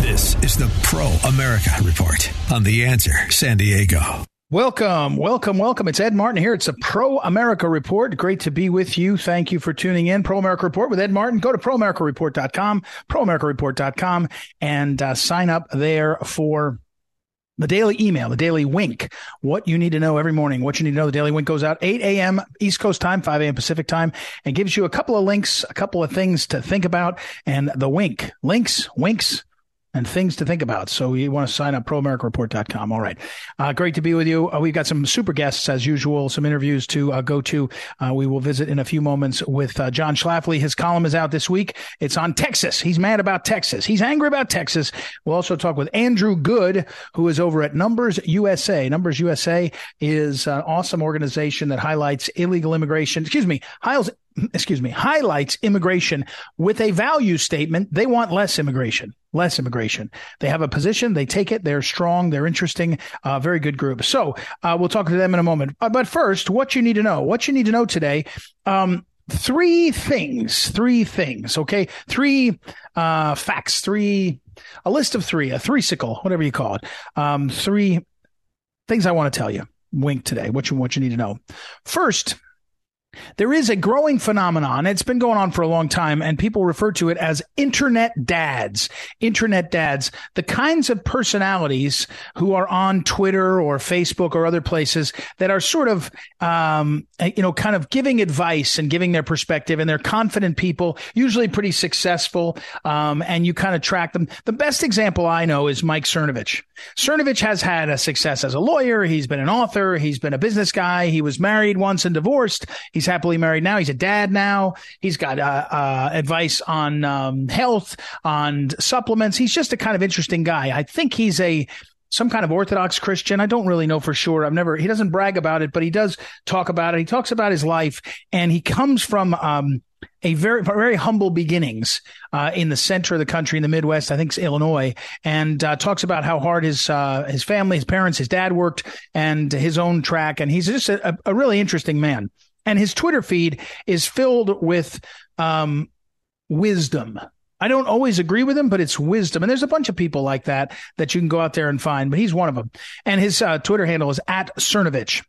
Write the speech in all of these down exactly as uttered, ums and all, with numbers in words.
This is the Pro-America Report on The Answer San Diego. Welcome, welcome, welcome. It's Ed Martin here. It's a Pro-America Report. Great to be with you. Thank you for tuning in. Pro-America Report with Ed Martin. Go to Pro America Report dot com, Pro America Report dot com, and uh, sign up there for the daily email, the daily wink, what you need to know every morning, what you need to know. The daily wink goes out eight a.m. East Coast time, five a.m. Pacific time, and gives you a couple of links, a couple of things to think about, and the wink, links, winks, and things to think about. So you want to sign up, Pro America Report dot com. All right. Uh, great to be with you. Uh, we've got some super guests, as usual, some interviews to uh, go to. Uh, we will visit in a few moments with uh, John Schlafly. His column is out this week. It's on Texas. He's mad about Texas. He's angry about Texas. We'll also talk with Andrew Good, who is over at Numbers U S A. Numbers U S A is an awesome organization that highlights illegal immigration. Excuse me. Hiles. Excuse me, highlights immigration with a value statement. They want less immigration, less immigration. They have a position. They take it. They're strong. They're interesting. Uh, very good group. So uh, we'll talk to them in a moment. Uh, but first, what you need to know, what you need to know today. Um, three things, three things. OK, three uh, facts, three, a list of three, a threesicle, whatever you call it. Um, three things I want to tell you. Wink today. What you what you need to know. First, there is a growing phenomenon. It's been going on for a long time, and people refer to it as internet dads, internet dads, the kinds of personalities who are on Twitter or Facebook or other places that are sort of, um, you know, kind of giving advice and giving their perspective, and they're confident people, usually pretty successful. Um, and you kind of track them. The best example I know is Mike Cernovich. Cernovich has had a success as a lawyer. He's been an author. He's been a business guy. He was married once and divorced. He's He's happily married now. He's a dad now. He's got uh, uh, advice on um, health, on supplements. He's just a kind of interesting guy. I think he's a some kind of Orthodox Christian. I don't really know for sure. I've never. He doesn't brag about it, but he does talk about it. He talks about his life, and he comes from um, a very, very humble beginnings uh, in the center of the country, in the Midwest. I think it's Illinois, and uh, talks about how hard his uh, his family, his parents, his dad worked, and his own track. And he's just a, a really interesting man. And his Twitter feed is filled with um, wisdom. I don't always agree with him, but it's wisdom. And there's a bunch of people like that that you can go out there and find, but he's one of them. And his uh, Twitter handle is at Cernovich.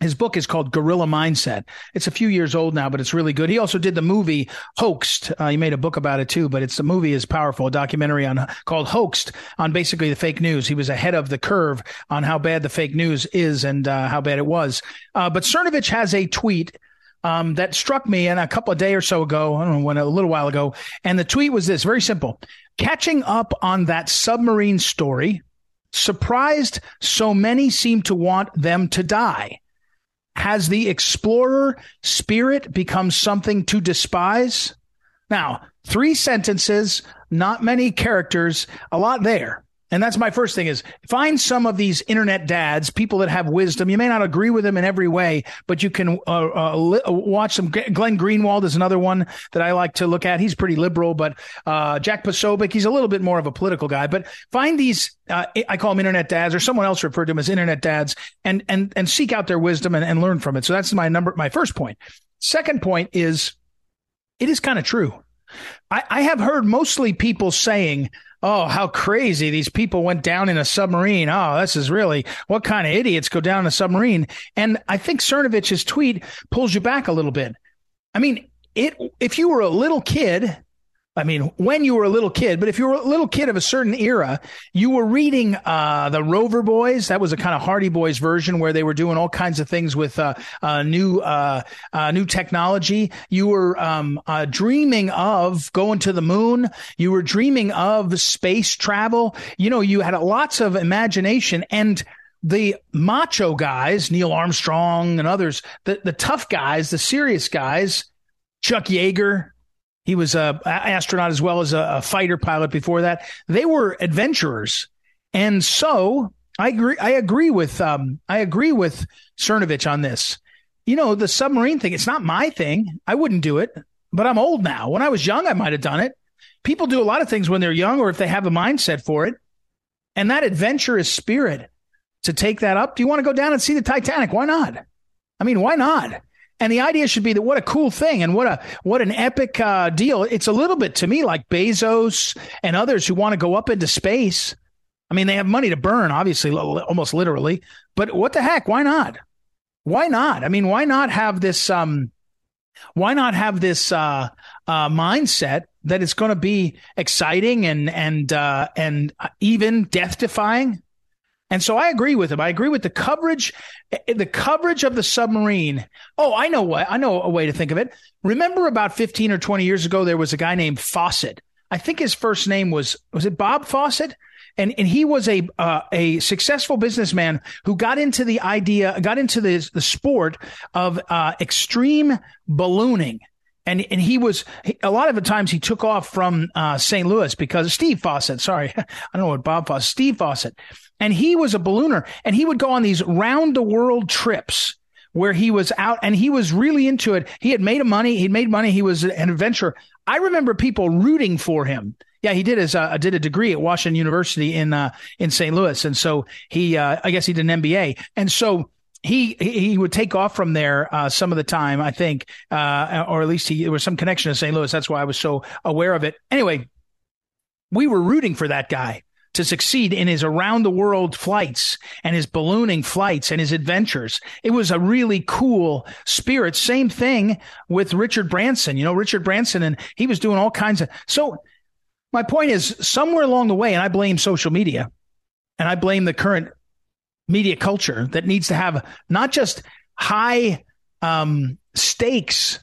His book is called Gorilla Mindset. It's a few years old now, but it's really good. He also did the movie Hoaxed. Uh, he made a book about it too, but it's the movie is powerful, a documentary on called Hoaxed on basically the fake news. He was ahead of the curve on how bad the fake news is and uh, how bad it was. Uh, but Cernovich has a tweet um, that struck me and a couple of day or so ago, I don't know when, a little while ago. And the tweet was this, very simple. Catching up on that submarine story, surprised so many seem to want them to die. Has the explorer spirit become something to despise? Now, three sentences, not many characters, a lot there. And that's my first thing is find some of these internet dads, people that have wisdom. You may not agree with them in every way, but you can uh, uh, li- watch them. Glenn Greenwald is another one that I like to look at. He's pretty liberal, but uh, Jack Posobiec, he's a little bit more of a political guy. But find these, uh, I call them internet dads, or someone else referred to them as internet dads, and and and seek out their wisdom and, and learn from it. So that's my number. My first point. Second point is it is kind of true. I, I have heard mostly people saying, oh, how crazy these people went down in a submarine. Oh, this is really what kind of idiots go down in a submarine. And I think Cernovich's tweet pulls you back a little bit. I mean, it if you were a little kid, I mean, when you were a little kid, but if you were a little kid of a certain era, you were reading uh, the Rover Boys. That was a kind of Hardy Boys version where they were doing all kinds of things with uh, uh, new uh, uh, new technology. You were um, uh, dreaming of going to the moon. You were dreaming of space travel. You know, you had lots of imagination. And the macho guys, Neil Armstrong and others, the, the tough guys, the serious guys, Chuck Yeager, He was an astronaut as well as a, a fighter pilot before that. They were adventurers. And so I agree. I agree with um, I agree with Cernovich on this. You know, the submarine thing, it's not my thing. I wouldn't do it, but I'm old now. When I was young, I might have done it. People do a lot of things when they're young or if they have a mindset for it. And that adventurous spirit to take that up. Do you want to go down and see the Titanic? Why not? I mean, why not? And the idea should be that what a cool thing and what a what an epic uh, deal. It's a little bit to me like Bezos and others who want to go up into space. I mean, they have money to burn, obviously, almost literally. But what the heck? Why not? Why not? I mean, why not have this? Um, why not have this uh, uh, mindset that it's going to be exciting and and uh, and even death defying? And so I agree with him. I agree with the coverage, the coverage of the submarine. Oh, I know what I know a way to think of it. Remember about fifteen or twenty years ago, there was a guy named Fossett. I think his first name was was it Bob Fossett? And and he was a uh, a successful businessman who got into the idea, got into the the sport of uh, extreme ballooning. And and he was a lot of the times he took off from uh, Saint Louis because Steve Fossett. Sorry, I don't know what Bob Fossett. Steve Fossett. And he was a ballooner and he would go on these round the world trips where he was out and he was really into it. He had made money. He'd made money. He was an adventurer. I remember people rooting for him. Yeah, he did his uh, did a degree at Washington University in uh, in Saint Louis. And so he uh, I guess he did an M B A. And so he he would take off from there uh, some of the time, I think, uh, or at least he, there was some connection to Saint Louis. That's why I was so aware of it. Anyway, we were rooting for that guy to succeed in his around the world flights and his ballooning flights and his adventures. It was a really cool spirit. Same thing with Richard Branson, you know, Richard Branson, and he was doing all kinds of. So my point is somewhere along the way, and I blame social media and I blame the current media culture that needs to have not just high um, stakes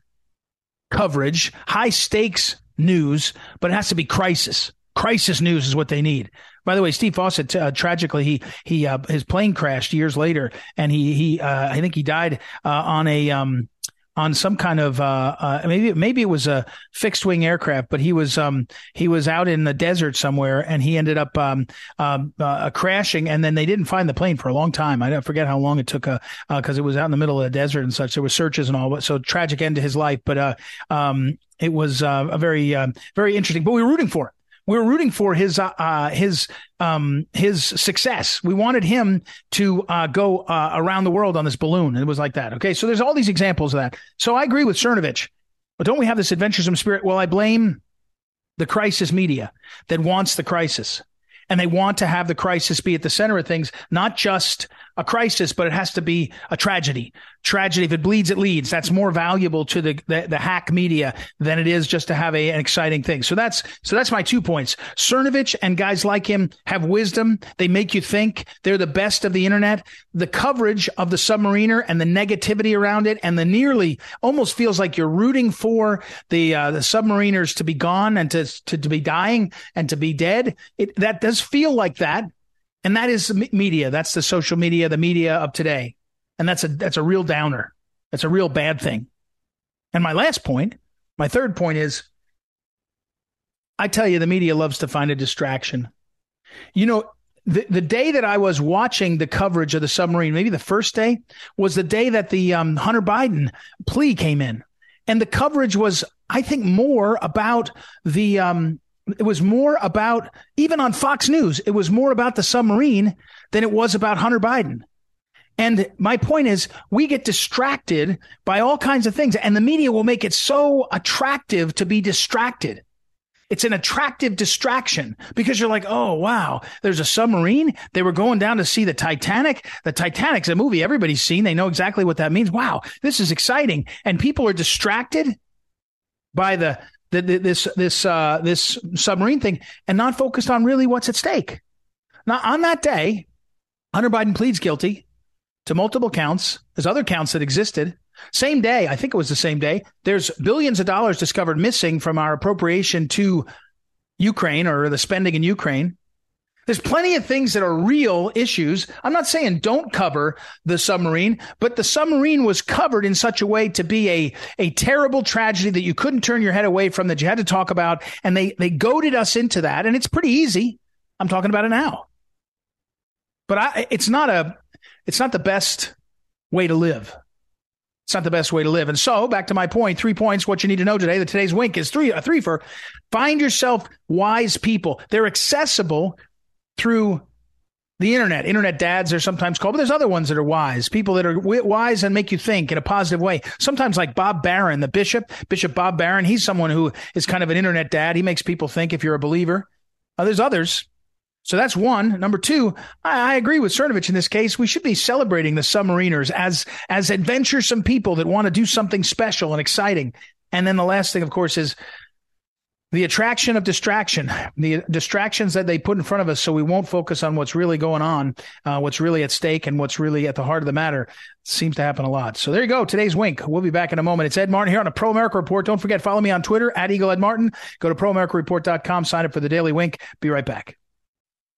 coverage, high stakes news, but it has to be crisis. Crisis news is what they need. By the way, Steve Fossett, uh, tragically, he he uh, his plane crashed years later, and he he uh, I think he died uh, on a um, on some kind of uh, uh, maybe maybe it was a fixed wing aircraft, but he was um, he was out in the desert somewhere, and he ended up um, uh, uh, crashing, and then they didn't find the plane for a long time. I forget how long it took because uh, uh, it was out in the middle of the desert and such. There were searches and all, but so tragic end to his life. But uh, um, it was uh, a very uh, very interesting. But we were rooting for it. We were rooting for his uh, uh, his um, his success. We wanted him to uh, go uh, around the world on this balloon. It was like that. OK, so there's all these examples of that. So I agree with Cernovich. But don't we have this adventuresome spirit? Well, I blame the crisis media that wants the crisis, and they want to have the crisis be at the center of things, not just a crisis, but it has to be a tragedy. Tragedy, if it bleeds, it leads. That's more valuable to the the, the hack media than it is just to have a, an exciting thing. So that's so that's my two points. Cernovich and guys like him have wisdom. They make you think. They're the best of the internet. The coverage of the submariner and the negativity around it and the nearly almost feels like you're rooting for the uh, the submariners to be gone and to, to, to be dying and to be dead. It, that does feel like that. And that is the media. That's the social media, the media of today. And that's a that's a real downer. That's a real bad thing. And my last point, my third point is, I tell you, the media loves to find a distraction. You know, the, the day that I was watching the coverage of the submarine, maybe the first day, was the day that the um, Hunter Biden plea came in. And the coverage was, I think, more about the um It was more about, even on Fox News, it was more about the submarine than it was about Hunter Biden. And my point is, we get distracted by all kinds of things, and the media will make it so attractive to be distracted. It's an attractive distraction because you're like, oh, wow, there's a submarine. They were going down to see the Titanic. The Titanic's a movie everybody's seen. They know exactly what that means. Wow, this is exciting. And people are distracted by the This this uh, this submarine thing and not focused on really what's at stake. Now, on that day, Hunter Biden pleads guilty to multiple counts. There's other counts that existed. Same day, I think it was the same day, there's billions of dollars discovered missing from our appropriation to Ukraine or the spending in Ukraine. There's plenty of things that are real issues. I'm not saying don't cover the submarine, but the submarine was covered in such a way to be a, a terrible tragedy that you couldn't turn your head away from, that you had to talk about. And they, they goaded us into that. And it's pretty easy. I'm talking about it now. But I, it's not a, it's not the best way to live. It's not the best way to live. And so back to my point, three points, what you need to know today, that today's wink is three, a three for find yourself wise people. They're accessible through the internet. Internet dads are sometimes called, but there's other ones that are wise, people that are w- wise and make you think in a positive way. Sometimes like Bob Barron, the bishop, Bishop Bob Barron, he's someone who is kind of an internet dad. He makes people think if you're a believer. Uh, there's others. So that's one. Number two, I, I agree with Cernovich in this case. We should be celebrating the submariners as as adventuresome people that want to do something special and exciting. And then the last thing, of course, is the attraction of distraction, the distractions that they put in front of us so we won't focus on what's really going on, uh, what's really at stake and what's really at the heart of the matter. Seems to happen a lot. So there you go. Today's wink. We'll be back in a moment. It's Ed Martin here on a Pro America Report. Don't forget, follow me on Twitter at Eagle Ed Martin. Go to pro america report dot com. Sign up for the Daily Wink. Be right back.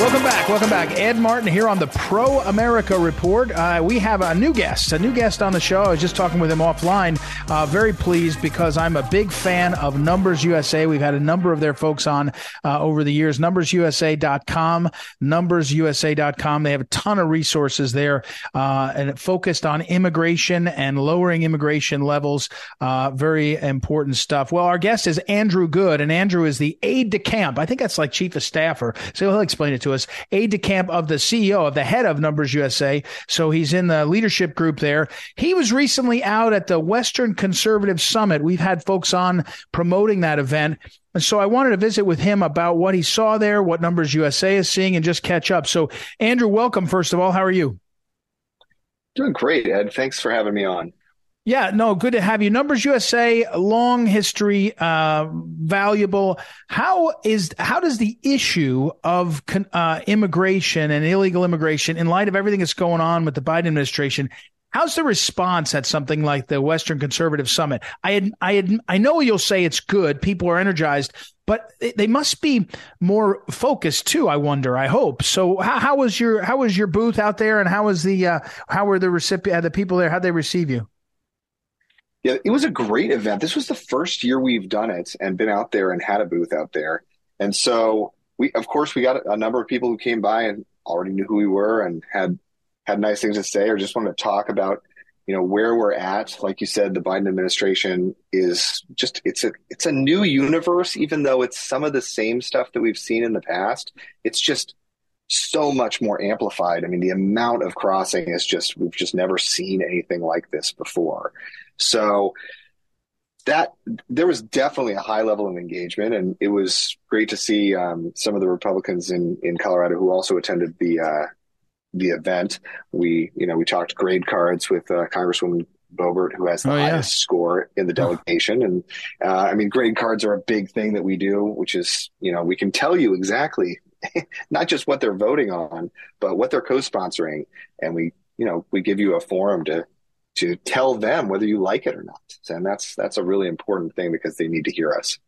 Welcome back. Welcome back. Ed Martin here on the Pro America Report. Uh, we have a new guest, a new guest on the show. I was just talking with him offline. Uh, very pleased because I'm a big fan of Numbers U S A. We've had a number of their folks on uh, over the years. Numbers U S A dot com, Numbers U S A dot com. They have a ton of resources there uh, and focused on immigration and lowering immigration levels. Uh, very important stuff. Well, our guest is Andrew Good, and Andrew is the aide de camp. I think that's like chief of staff, or so he'll explain it to us. Aide de camp of the C E O, of the head of Numbers U S A. So he's in the leadership group there. He was recently out at the Western Conservative Summit. We've had folks on promoting that event. And so I wanted to visit with him about what he saw there, what Numbers U S A is seeing, and just catch up. So Andrew, welcome. First of all, how are you? Doing great, Ed. Thanks for having me on. Yeah, no, good to have you. Numbers U S A, long history, uh, valuable. How is how does the issue of con- uh, immigration and illegal immigration, in light of everything that's going on with the Biden administration, how's the response at something like the Western Conservative Summit? I had, I had, I know you'll say it's good. People are energized, but they must be more focused too. I wonder. I hope so. How, how was your how was your booth out there, and how was the uh, how were the recipient the people there? How'd they receive you? Yeah, it was a great event. This was the first year we've done it and been out there and had a booth out there. And so we, of course, we got a number of people who came by and already knew who we were and had had nice things to say, or just wanted to talk about, you know, where we're at. Like you said, the Biden administration is just, it's a it's a new universe, even though it's some of the same stuff that we've seen in the past. It's just so much more amplified. I mean, the amount of crossing is just, we've just never seen anything like this before. So that there was definitely a high level of engagement, and it was great to see um, some of the Republicans in, in Colorado who also attended the uh, the event. We, you know, we talked grade cards with uh, Congresswoman Boebert, who has the oh, yeah. highest score in the delegation. And uh, I mean, grade cards are a big thing that we do, which is, you know, we can tell you exactly not just what they're voting on, but what they're co-sponsoring, and we, you know, we give you a forum to. to tell them whether you like it or not. And that's that's a really important thing because they need to hear us.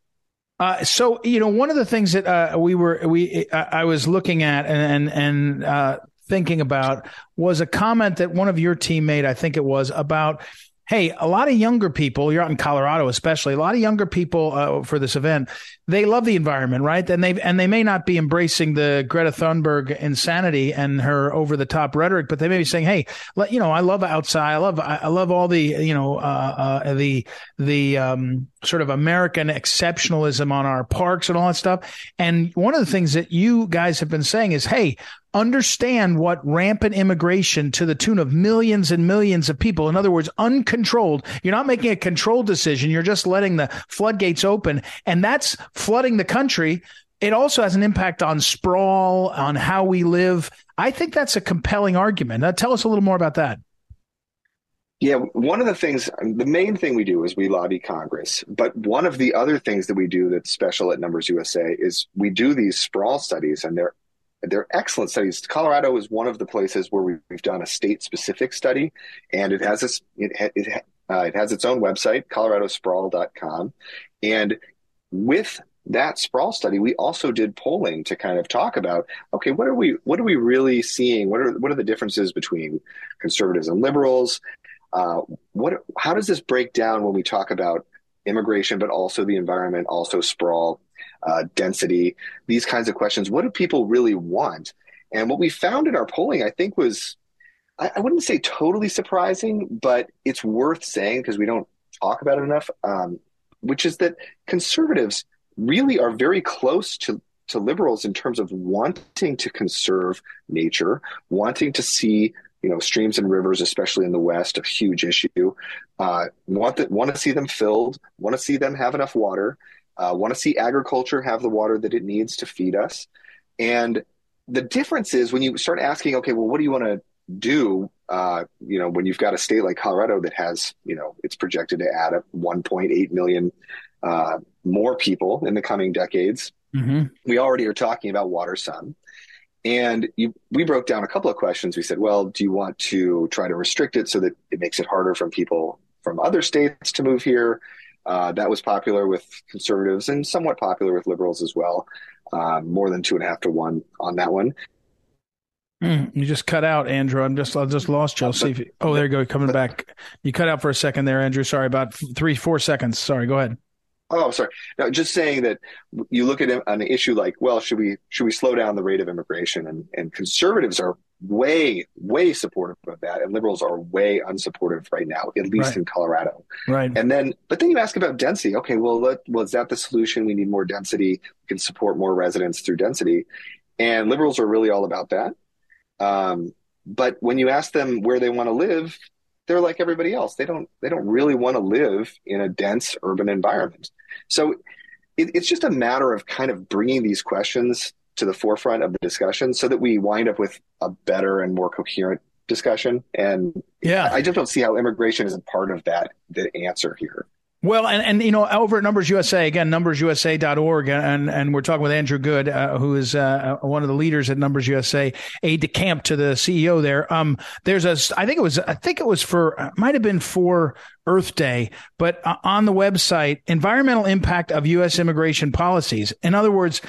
Uh, so, you know, one of the things that uh, we were we uh, I was looking at and and, and uh, thinking about was a comment that one of your team made, I think it was, about, hey, a lot of younger people, you're out in Colorado especially, a lot of younger people uh, for this event, they love the environment, right? And they and they may not be embracing the Greta Thunberg insanity and her over-the-top rhetoric, but they may be saying, hey, let, you know, I love outside, I love I love all the, you know, uh, uh, the the um, sort of American exceptionalism on our parks and all that stuff. And one of the things that you guys have been saying is, hey, understand what rampant immigration to the tune of millions and millions of people, in other words, uncontrolled. You're not making a controlled decision. You're just letting the floodgates open. And that's flooding the country. It also has an impact on sprawl, on how we live. I think that's a compelling argument. Now, tell us a little more about that. Yeah, one of the things, the main thing we do is we lobby Congress. But one of the other things that we do that's special at Numbers U S A is we do these sprawl studies, and they're They're excellent studies. Colorado is one of the places where we've done a state-specific study, and it has a, it, it, uh, it has its own website, colorado sprawl dot com. And with that sprawl study, we also did polling to kind of talk about, okay, what are we what are we really seeing? What are what are the differences between conservatives and liberals? Uh, what how does this break down when we talk about immigration, but also the environment, also sprawl, uh, density, these kinds of questions? What do people really want? And what we found in our polling, I think, was I, I wouldn't say totally surprising, but it's worth saying because we don't talk about it enough, um, which is that conservatives really are very close to, to liberals in terms of wanting to conserve nature, wanting to see, you know, streams and rivers, especially in the West, a huge issue, uh, want that, want to see them filled, want to see them have enough water, uh, want to see agriculture have the water that it needs to feed us. And the difference is when you start asking, okay, well, what do you want to do? Uh, you know, when you've got a state like Colorado that has, you know, it's projected to add up one point eight million uh, more people in the coming decades. Mm-hmm. We already are talking about water, sun. And you, we broke down a couple of questions. We said, well, do you want to try to restrict it so that it makes it harder for people from other states to move here? Uh, that was popular with conservatives and somewhat popular with liberals as well. Uh, more than two and a half to one on that one. Mm, you just cut out, Andrew. I'm just I just lost you. I'll see if you, oh, there you go. Coming back. You cut out for a second there, Andrew. Sorry, about three, four seconds. Sorry. Go ahead. Oh, sorry. No, just saying that you look at an issue like, well, should we should we slow down the rate of immigration? And, and conservatives are way, way supportive of that. And liberals are way unsupportive right now, at least right. in Colorado. Right. And then but then you ask about density. OK, well, let, well, is that the solution? We need more density. We can support more residents through density. And liberals are really all about that. Um, but when you ask them where they want to live, they're like everybody else. They don't they don't really want to live in a dense urban environment. So it, it's just a matter of kind of bringing these questions to the forefront of the discussion so that we wind up with a better and more coherent discussion. And yeah, I just don't see how immigration isn't part of that, the answer here. Well, and, and, you know, over at Numbers U S A, again, numbers U S A dot org, and, and we're talking with Andrew Good, uh, who is uh, one of the leaders at Numbers U S A, aide de camp to the C E O there. Um, there's a, I think it was, I think it was for, might have been for Earth Day, but uh, on the website, environmental impact of U S immigration policies. In other words,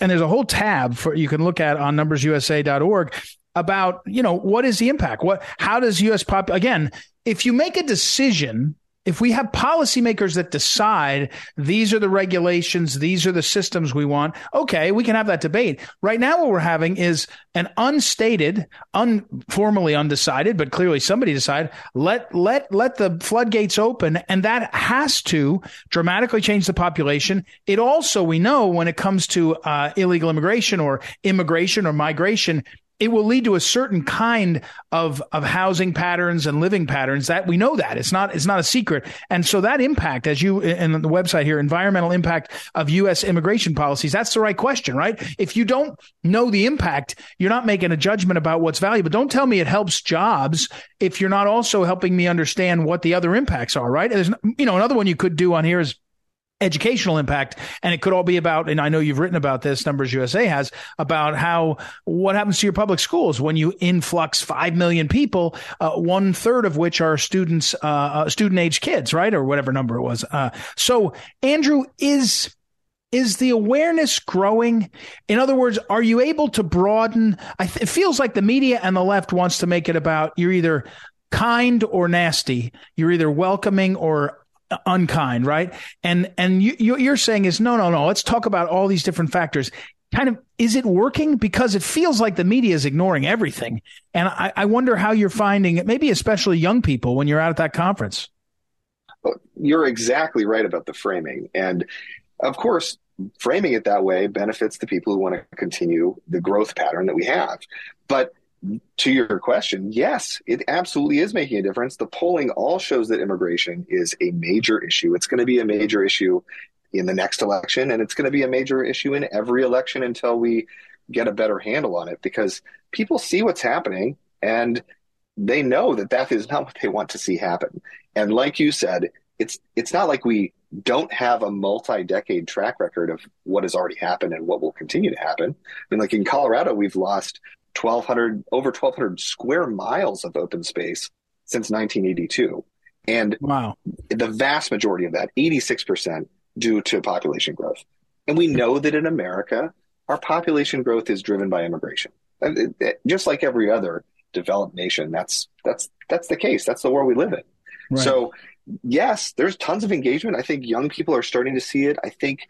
and there's a whole tab for you can look at on numbers U S A dot org about, you know, what is the impact? What, how does U S pop, again, if you make a decision. If we have policymakers that decide these are the regulations, these are the systems we want, okay, we can have that debate. Right now what we're having is an unstated, un, formally undecided, but clearly somebody decide, let let let the floodgates open, and that has to dramatically change the population. It also, we know, when it comes to uh, illegal immigration or immigration or migration, it will lead to a certain kind of of housing patterns and living patterns that we know that it's not it's not a secret. And so that impact, as you and the website here, environmental impact of U S immigration policies. That's the right question, right? If you don't know the impact, you're not making a judgment about what's valuable. Don't tell me it helps jobs if you're not also helping me understand what the other impacts are, right? There's, you know, another one you could do on here is educational impact. And it could all be about, and I know you've written about this, Numbers U S A has, about how, what happens to your public schools when you influx five million people, uh, one third of which are students, uh, student age kids, right? Or whatever number it was. Uh, so Andrew, is, is the awareness growing? In other words, are you able to broaden? I th- it feels like the media and the left wants to make it about you're either kind or nasty. You're either welcoming or unkind, right? And and you, you, you're saying is, no, no, no, let's talk about all these different factors. Kind of, is it working? Because it feels like the media is ignoring everything. And I, I wonder how you're finding it, maybe especially young people when you're out at that conference. You're exactly right about the framing. And of course, framing it that way benefits the people who want to continue the growth pattern that we have. But to your question, yes, it absolutely is making a difference. The polling all shows that immigration is a major issue. It's going to be a major issue in the next election, and it's going to be a major issue in every election until we get a better handle on it, because people see what's happening, and they know that that is not what they want to see happen. And like you said, it's it's not like we don't have a multi-decade track record of what has already happened and what will continue to happen. I mean, like in Colorado, we've lost twelve hundred over twelve hundred square miles of open space since nineteen eighty-two. And wow, the vast majority of that, eighty-six percent, due to population growth. And we know that in America, our population growth is driven by immigration. And it, just like every other developed nation, that's that's that's the case. That's the world we live in. Right. So, yes, there's tons of engagement. I think young people are starting to see it. I think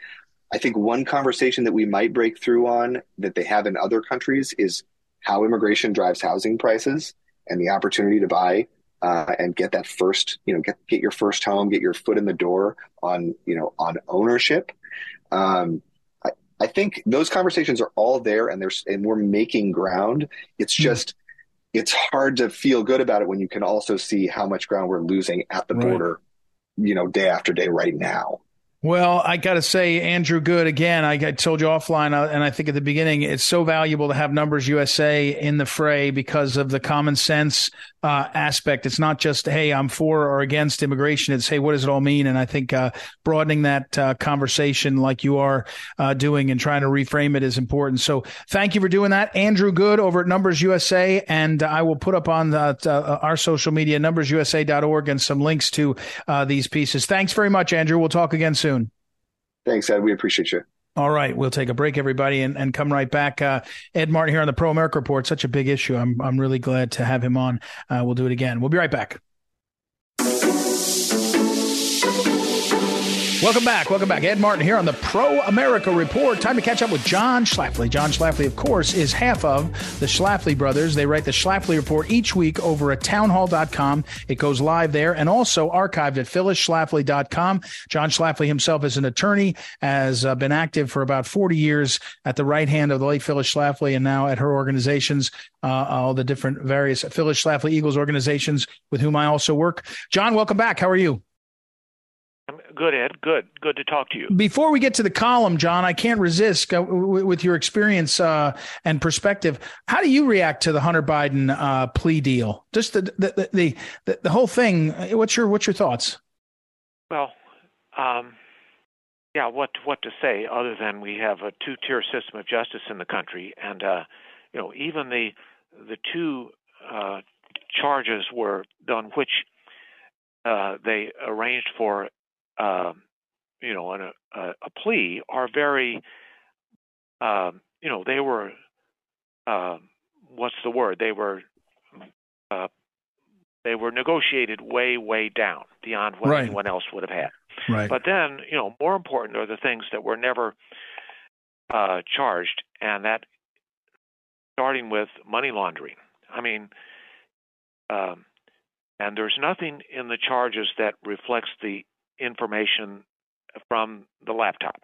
I think one conversation that we might break through on that they have in other countries is how immigration drives housing prices and the opportunity to buy uh, and get that first, you know, get get your first home, get your foot in the door on, you know, on ownership. Um, I, I think those conversations are all there, and there's and we're making ground. It's just mm-hmm. it's hard to feel good about it when you can also see how much ground we're losing at the right. border, you know, day after day right now. Well, I got to say, Andrew Good, again, I, I told you offline, uh, and I think at the beginning, it's so valuable to have Numbers U S A in the fray because of the common sense uh, aspect. It's not just, hey, I'm for or against immigration. It's, hey, what does it all mean? And I think uh, broadening that uh, conversation like you are uh, doing and trying to reframe it is important. So thank you for doing that. Andrew Good over at Numbers U S A. And uh, I will put up on the, uh, our social media, numbers u s a dot org, and some links to uh, these pieces. Thanks very much, Andrew. We'll talk again soon. Thanks, Ed. We appreciate you. All right. We'll take a break, everybody, and, and come right back. Uh, Ed Martin here on the Pro America Report. Such a big issue. I'm I'm really glad to have him on. Uh, we'll do it again. We'll be right back. Welcome back. Welcome back. Ed Martin here on the Pro America Report. Time to catch up with John Schlafly. John Schlafly, of course, is half of the Schlafly brothers. They write the Schlafly Report each week over at townhall dot com. It goes live there and also archived at phyllis schlafly dot com. John Schlafly himself is an attorney, has uh, been active for about forty years at the right hand of the late Phyllis Schlafly, and now at her organizations, uh, all the different various Phyllis Schlafly Eagles organizations with whom I also work. John, welcome back. How are you? Good, Ed. Good. Good to talk to you. Before we get to the column, John, I can't resist uh, w- with your experience uh, and perspective. How do you react to the Hunter Biden uh, plea deal? Just the the, the the the whole thing. What's your what's your thoughts? Well, um, yeah. What what to say other than we have a two tier system of justice in the country, and uh, you know, even the the two uh, charges were done, which uh, they arranged for. Uh, you know, and a, a, a plea are very, uh, you know, they were, uh, what's the word? They were, uh, they were negotiated way, way down beyond what right. anyone else would have had. Right. But then, you know, more important are the things that were never uh, charged, and that starting with money laundering. I mean, um, and there's nothing in the charges that reflects the information from the laptop.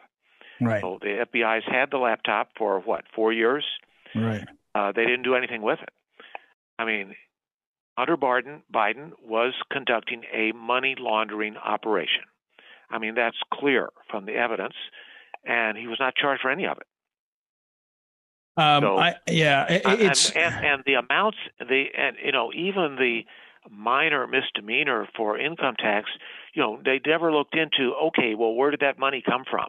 Right. So the F B I's had the laptop for what, four years? Right. Uh, they didn't do anything with it. I mean, Hunter Biden, Biden was conducting a money laundering operation. I mean, that's clear from the evidence, and he was not charged for any of it. Um, so, I, yeah, it, it's and, and, and the amounts, the and you know, even the minor misdemeanor for income tax. You know, they never looked into, okay, well, where did that money come from?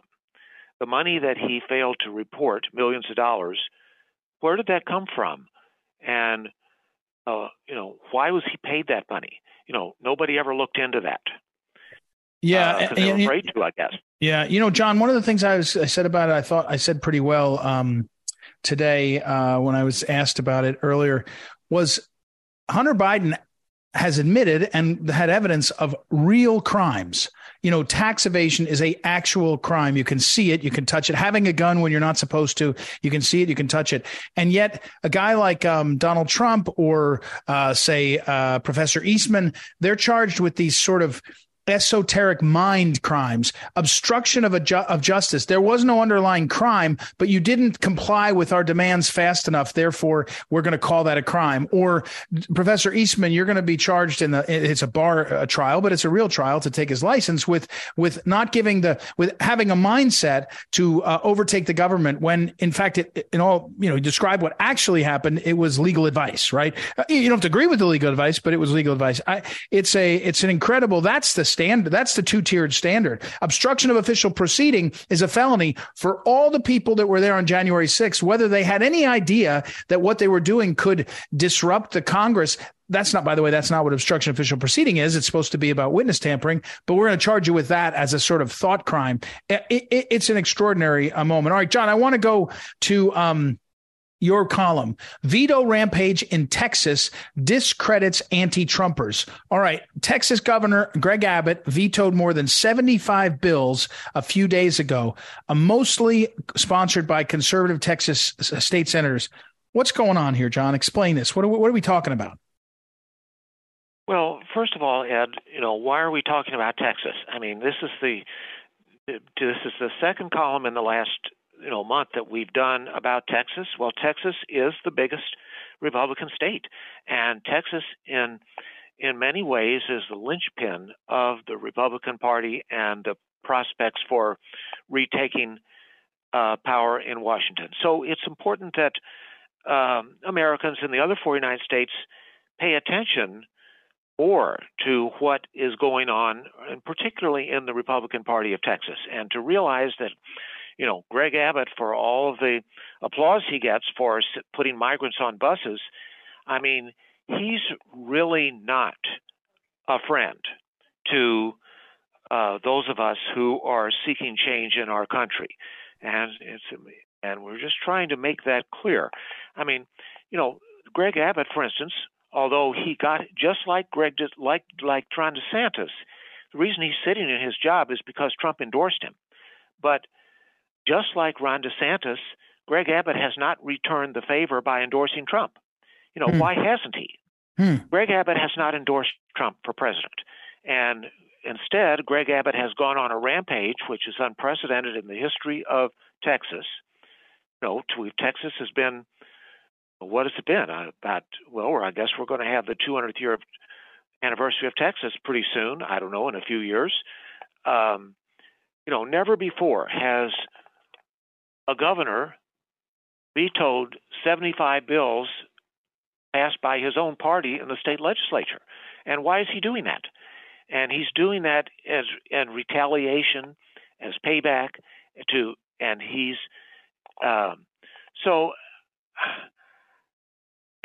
The money that he failed to report, millions of dollars, where did that come from? And, uh, you know, why was he paid that money? You know, nobody ever looked into that. Yeah. Uh, they were afraid to, I guess. Yeah. You know, John, one of the things I was I said about it, I thought I said pretty well um, today uh, when I was asked about it earlier, was Hunter Biden has admitted and had evidence of real crimes. You know, tax evasion is a actual crime. You can see it. You can touch it. Having a gun when you're not supposed to, you can see it. You can touch it. And yet a guy like um, Donald Trump or uh, say uh, Professor Eastman, they're charged with these sort of esoteric mind crimes, obstruction of a ju- of justice. There was no underlying crime, but you didn't comply with our demands fast enough. Therefore, we're going to call that a crime. Or Professor Eastman, you're going to be charged in the, it's a bar a trial, but it's a real trial to take his license with, with not giving the, with having a mindset to uh, overtake the government when in fact it, in all, you know, describe what actually happened. It was legal advice, right? You don't have to agree with the legal advice, but it was legal advice. I, it's a, it's an incredible, that's the standard. That's the two-tiered standard. Obstruction of official proceeding is a felony for all the people that were there on January sixth, whether they had any idea that what they were doing could disrupt the Congress. That's not, by the way, that's not what obstruction of official proceeding is. It's supposed to be about witness tampering, but we're going to charge you with that as a sort of thought crime. It, it, it's an extraordinary uh, moment. All right, John, I want to go to um, your column. Veto rampage in Texas discredits anti-Trumpers. All right. Texas Governor Greg Abbott vetoed more than seventy-five bills a few days ago, uh, mostly sponsored by conservative Texas state senators. What's going on here, John? Explain this. What are, what are we talking about? Well, first of all, Ed, you know, why are we talking about Texas? I mean, this is the this is the second column in the last you know month that we've done about Texas. Well, Texas is the biggest Republican state, and Texas, in in many ways, is the linchpin of the Republican Party and the prospects for retaking uh, power in Washington. So it's important that um, Americans in the other forty-nine states pay attention or to what is going on, and particularly in the Republican Party of Texas, and to realize that, you know, Greg Abbott, for all of the applause he gets for putting migrants on buses, I mean, he's really not a friend to uh, those of us who are seeking change in our country, and it's and we're just trying to make that clear. I mean, you know, Greg Abbott, for instance, although he got just like Greg, like like Ron DeSantis, the reason he's sitting in his job is because Trump endorsed him. But just like Ron DeSantis, Greg Abbott has not returned the favor by endorsing Trump. You know, hmm. why hasn't he? Hmm. Greg Abbott has not endorsed Trump for president, and instead, Greg Abbott has gone on a rampage, which is unprecedented in the history of Texas. You know, to, Texas has been. What has it been? About, well, I guess we're going to have the two hundredth year anniversary of Texas pretty soon. I don't know, in a few years. Um, you know, never before has a governor vetoed seventy-five bills passed by his own party in the state legislature. And why is he doing that? And he's doing that as in retaliation, as payback to, and he's um, so.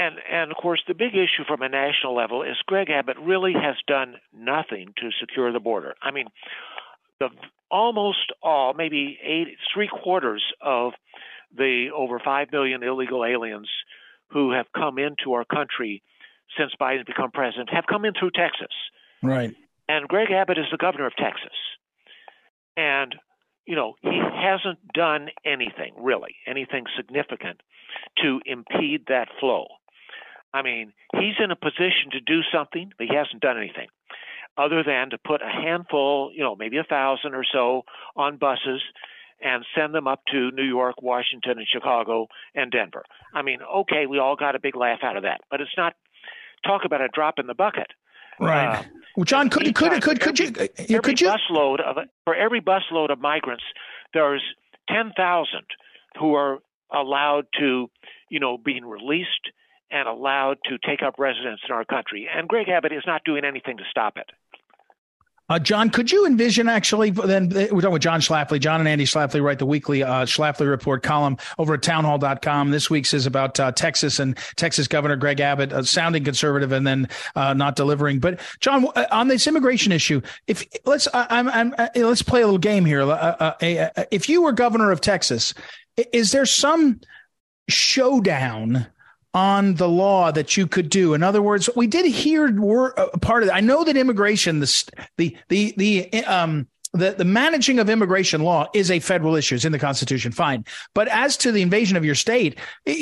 And, and, of course, the big issue from a national level is Greg Abbott really has done nothing to secure the border. I mean, the, almost all, maybe eight, three-quarters of the over five million illegal aliens who have come into our country since Biden's become president have come in through Texas. Right. And Greg Abbott is the governor of Texas. And, you know, he hasn't done anything, really, anything significant to impede that flow. I mean, he's in a position to do something, but he hasn't done anything other than to put a handful, you know, maybe a thousand or so on buses and send them up to New York, Washington, and Chicago and Denver. I mean, okay, we all got a big laugh out of that, but it's not talk about a drop in the bucket. Right. Uh, well, John, could could could could, could every, you every could you busload of for every busload of migrants, there's ten thousand who are allowed to, you know, being released and allowed to take up residence in our country. And Greg Abbott is not doing anything to stop it. Uh, John, could you envision actually then we're talking with John Schlafly. John and Andy Schlafly write the weekly uh, Schlafly Report column over at townhall dot com. This week's is about uh, Texas and Texas Governor Greg Abbott uh, sounding conservative and then uh, not delivering. But John, on this immigration issue, if let's I, I'm, I'm, I, let's play a little game here. Uh, uh, uh, if you were governor of Texas, is there some showdown on the law that you could do? In other words, we did hear were a part of it. I know that immigration, the the the the um the, the managing of immigration law is a federal issue. It's in the Constitution. Fine. But as to the invasion of your state,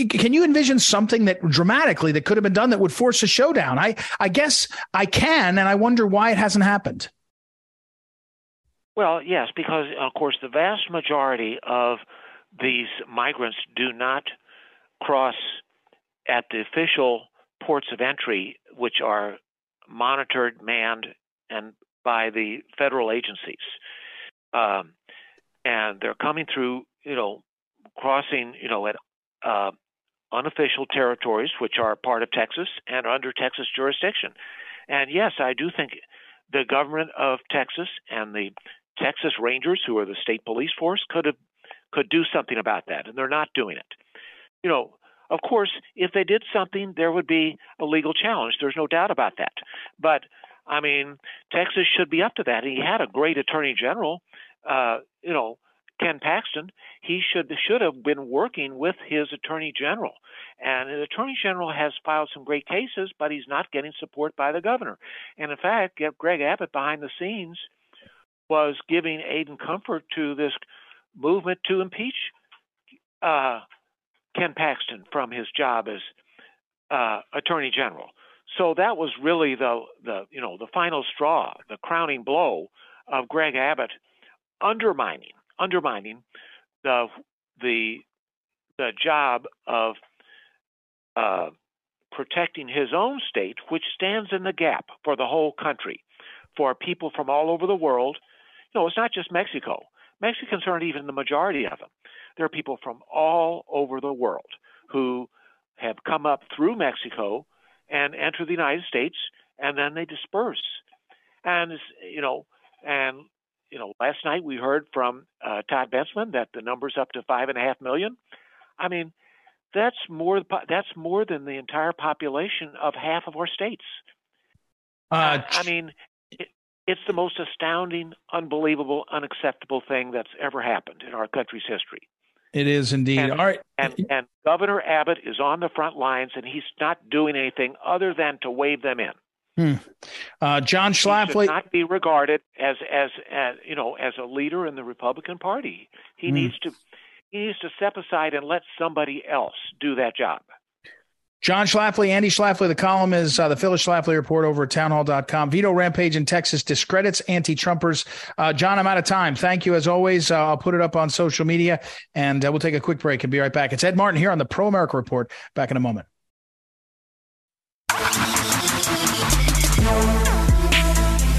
can you envision something that dramatically that could have been done that would force a showdown? I I guess I can. And I wonder why it hasn't happened. Well, yes, because, of course, the vast majority of these migrants do not cross at the official ports of entry, which are monitored, manned, and by the federal agencies. Um, and they're coming through, you know, crossing, you know, at uh, unofficial territories, which are part of Texas and are under Texas jurisdiction. And yes, I do think the government of Texas and the Texas Rangers, who are the state police force, could have could do something about that, and they're not doing it. You know, Of course, if they did something, there would be a legal challenge. There's no doubt about that. But, I mean, Texas should be up to that. He had a great attorney general, uh, you know, Ken Paxton. He should should have been working with his attorney general. And the attorney general has filed some great cases, but he's not getting support by the governor. And, in fact, Greg Abbott behind the scenes was giving aid and comfort to this movement to impeach uh, Ken Paxton from his job as uh, attorney general. So that was really the, the you know the final straw, the crowning blow of Greg Abbott undermining undermining the the the job of uh, protecting his own state, which stands in the gap for the whole country, for people from all over the world. You know, it's not just Mexico. Mexicans aren't even the majority of them. There are people from all over the world who have come up through Mexico and enter the United States, and then they disperse. And, you know, and you know, last night we heard from uh, Todd Bentzman that the number's up to five and a half million. I mean, that's more that's more than the entire population of half of our states. Uh, I mean, it's the most astounding, unbelievable, unacceptable thing that's ever happened in our country's history. It is indeed. And, all right. and, and Governor Abbott is on the front lines, and he's not doing anything other than to wave them in. Hmm. Uh, John Schlafly he should not be regarded as, as as you know as a leader in the Republican Party. He hmm. needs to he needs to step aside and let somebody else do that job. John Schlafly, Andy Schlafly. The column is uh, the Phyllis Schlafly Report over at townhall dot com. Veto rampage in Texas discredits anti-Trumpers. Uh, John, I'm out of time. Thank you, as always. Uh, I'll put it up on social media, and uh, we'll take a quick break and be right back. It's Ed Martin here on the Pro America Report. Back in a moment.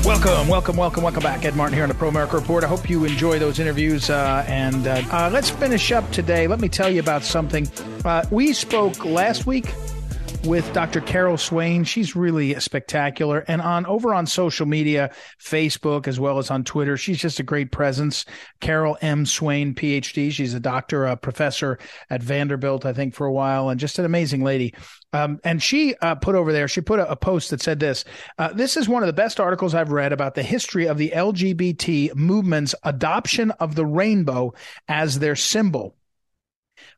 Welcome, welcome, welcome, welcome back. Ed Martin here on the Pro America Report. I hope you enjoy those interviews. Uh, and uh, uh, let's finish up today. Let me tell you about something. Uh, we spoke last week with Doctor Carol Swain. She's really spectacular. And on over on social media, Facebook, as well as on Twitter, she's just a great presence. Carol M. Swain, P H D. She's a doctor, a professor at Vanderbilt, I think, for a while, and just an amazing lady. Um, and she uh, put over there, she put a, a post that said this, uh, this is one of the best articles I've read about the history of the L G B T movement's adoption of the rainbow as their symbol.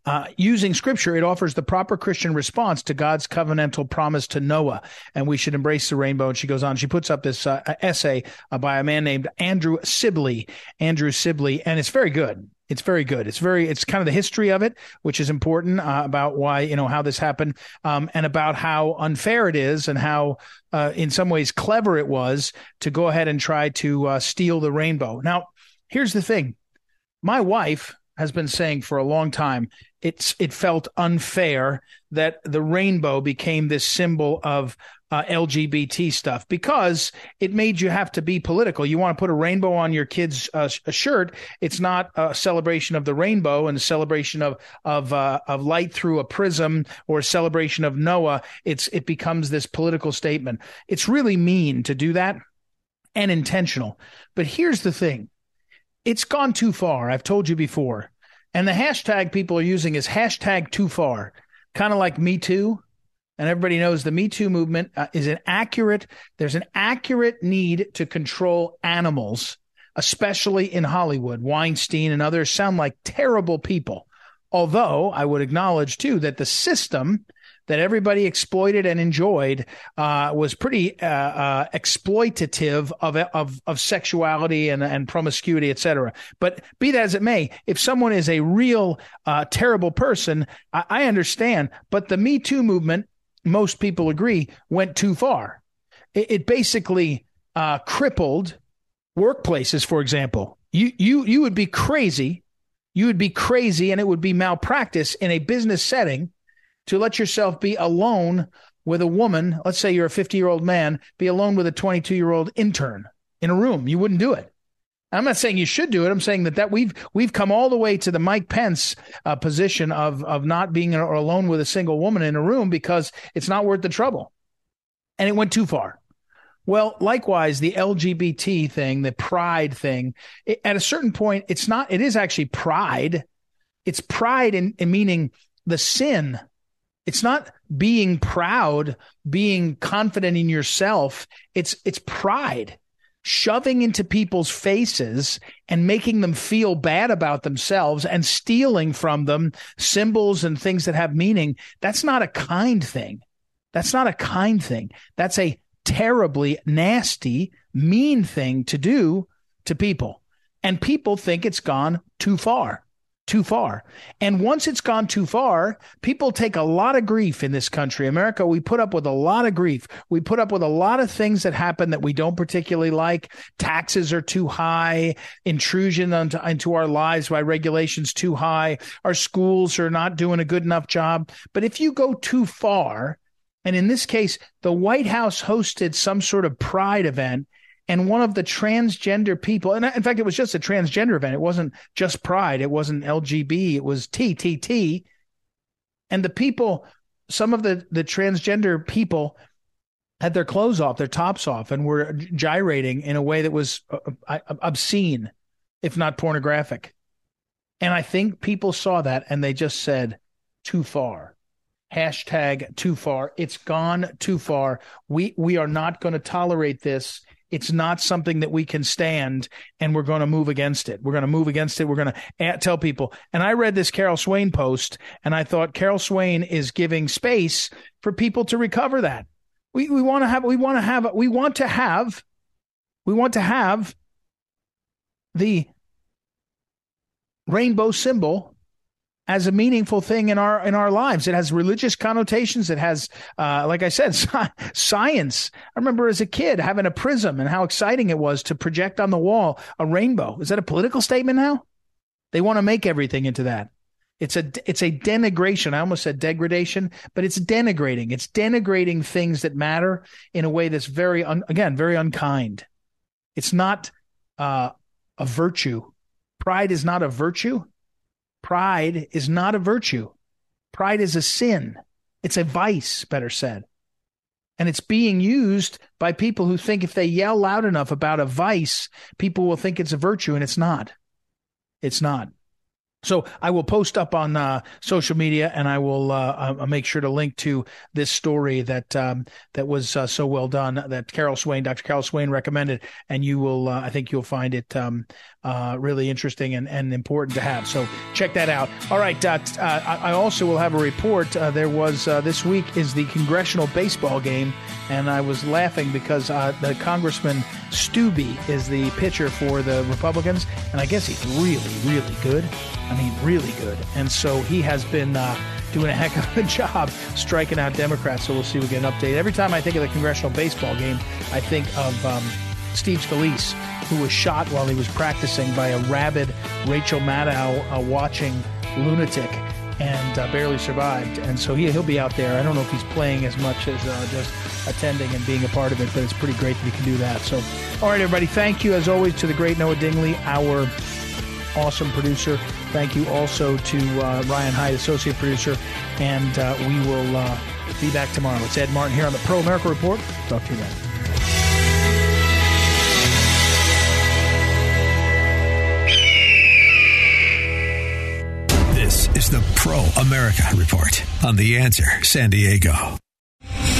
Uh, using scripture, it offers the proper Christian response to God's covenantal promise to Noah, and we should embrace the rainbow. And she goes on. She puts up this uh, essay uh, by a man named Andrew Sibley, Andrew Sibley, and it's very good. It's very good. It's very, it's kind of the history of it, which is important uh, about why, you know, how this happened um, and about how unfair it is and how uh, in some ways clever it was to go ahead and try to uh, steal the rainbow. Now, here's the thing. My wife has been saying for a long time, it's it felt unfair that the rainbow became this symbol of uh, L G B T stuff because it made you have to be political. You want to put a rainbow on your kid's uh, sh- shirt. It's not a celebration of the rainbow and a celebration of of uh, of light through a prism or a celebration of Noah. It's it becomes this political statement. It's really mean to do that and intentional. But here's the thing. It's gone too far. I've told you before. And the hashtag people are using is hashtag too far, kind of like Me Too. And everybody knows the Me Too movement uh, is an accurate. There's an accurate need to control animals, especially in Hollywood. Weinstein and others sound like terrible people. Although I would acknowledge, too, that the system that everybody exploited and enjoyed uh, was pretty uh, uh, exploitative of, of of sexuality and, and promiscuity, et cetera. But be that as it may, if someone is a real uh, terrible person, I, I understand. But the Me Too movement, most people agree, went too far. It, it basically uh, crippled workplaces, for example. You you you would be crazy. You would be crazy and it would be malpractice in a business setting to let yourself be alone with a woman. Let's say you're a fifty-year-old man, be alone with a twenty-two-year-old intern in a room. You wouldn't do it. I'm not saying you should do it. I'm saying that, that we've we've come all the way to the Mike Pence uh, position of, of not being a, or alone with a single woman in a room because it's not worth the trouble. And it went too far. Well, likewise, the L G B T thing, the pride thing, it, at a certain point, it's not, it is actually pride. It's pride in, in meaning the sin It's not being proud, being confident in yourself. It's it's pride, shoving into people's faces and making them feel bad about themselves and stealing from them symbols and things that have meaning. That's not a kind thing. That's not a kind thing. That's a terribly nasty, mean thing to do to people. And people think it's gone too far. Too far. And once it's gone too far, people take a lot of grief in this country. America, we put up with a lot of grief. We put up with a lot of things that happen that we don't particularly like. Taxes are too high, intrusion onto, into our lives by regulations too high. Our schools are not doing a good enough job. But if you go too far, and in this case, the White House hosted some sort of pride event, and one of the transgender people, and in fact, it was just a transgender event. It wasn't just pride. It wasn't L G B. It was T T T. And the people, some of the, the transgender people had their clothes off, their tops off, and were gyrating in a way that was obscene, if not pornographic. And I think people saw that and they just said, too far. Hashtag too far. It's gone too far. We we are not going to tolerate this. It's not something that we can stand, and we're going to move against it. We're going to move against it. We're going to tell people. And I read this Carol Swain post, and I thought Carol Swain is giving space for people to recover that. We we want to have we want to have we want to have we want to have the rainbow symbol as a meaningful thing in our in our lives. It has religious connotations. It has, uh, like I said, sci- science. I remember as a kid having a prism and how exciting it was to project on the wall a rainbow. Is that a political statement now? They want to make everything into that. It's a it's a denigration. I almost said degradation, but it's denigrating. It's denigrating things that matter in a way that's very, un- again, very unkind. It's not uh, a virtue. Pride is not a virtue. Pride is not a virtue. Pride is a sin. It's a vice, better said. And it's being used by people who think if they yell loud enough about a vice, people will think it's a virtue, and it's not. It's not. So I will post up on uh, social media, and I will uh, I'll make sure to link to this story that um, that was uh, so well done that Carol Swain, Doctor Carol Swain, recommended, and you will uh, I think you'll find it um, uh, really interesting and, and important to have. So check that out. All right. Uh, uh, I also will have a report. Uh, there was uh, this week is the congressional baseball game, and I was laughing because uh, the Congressman Stubbe is the pitcher for the Republicans, and I guess he's really, really good. I mean, really good. And so he has been uh, doing a heck of a job striking out Democrats. So we'll see. We get an update. Every time I think of the congressional baseball game, I think of um, Steve Scalise, who was shot while he was practicing by a rabid Rachel Maddow uh, watching lunatic and uh, barely survived. And so he, he'll be out there. I don't know if he's playing as much as uh, just attending and being a part of it, but it's pretty great that he can do that. So, all right, everybody. Thank you, as always, to the great Noah Dingley, our awesome producer. Thank you also to uh, Ryan Hyde, associate producer, and uh, we will uh, be back tomorrow. It's Ed Martin here on the Pro America Report. Talk to you then. This is the Pro America Report on The Answer San Diego.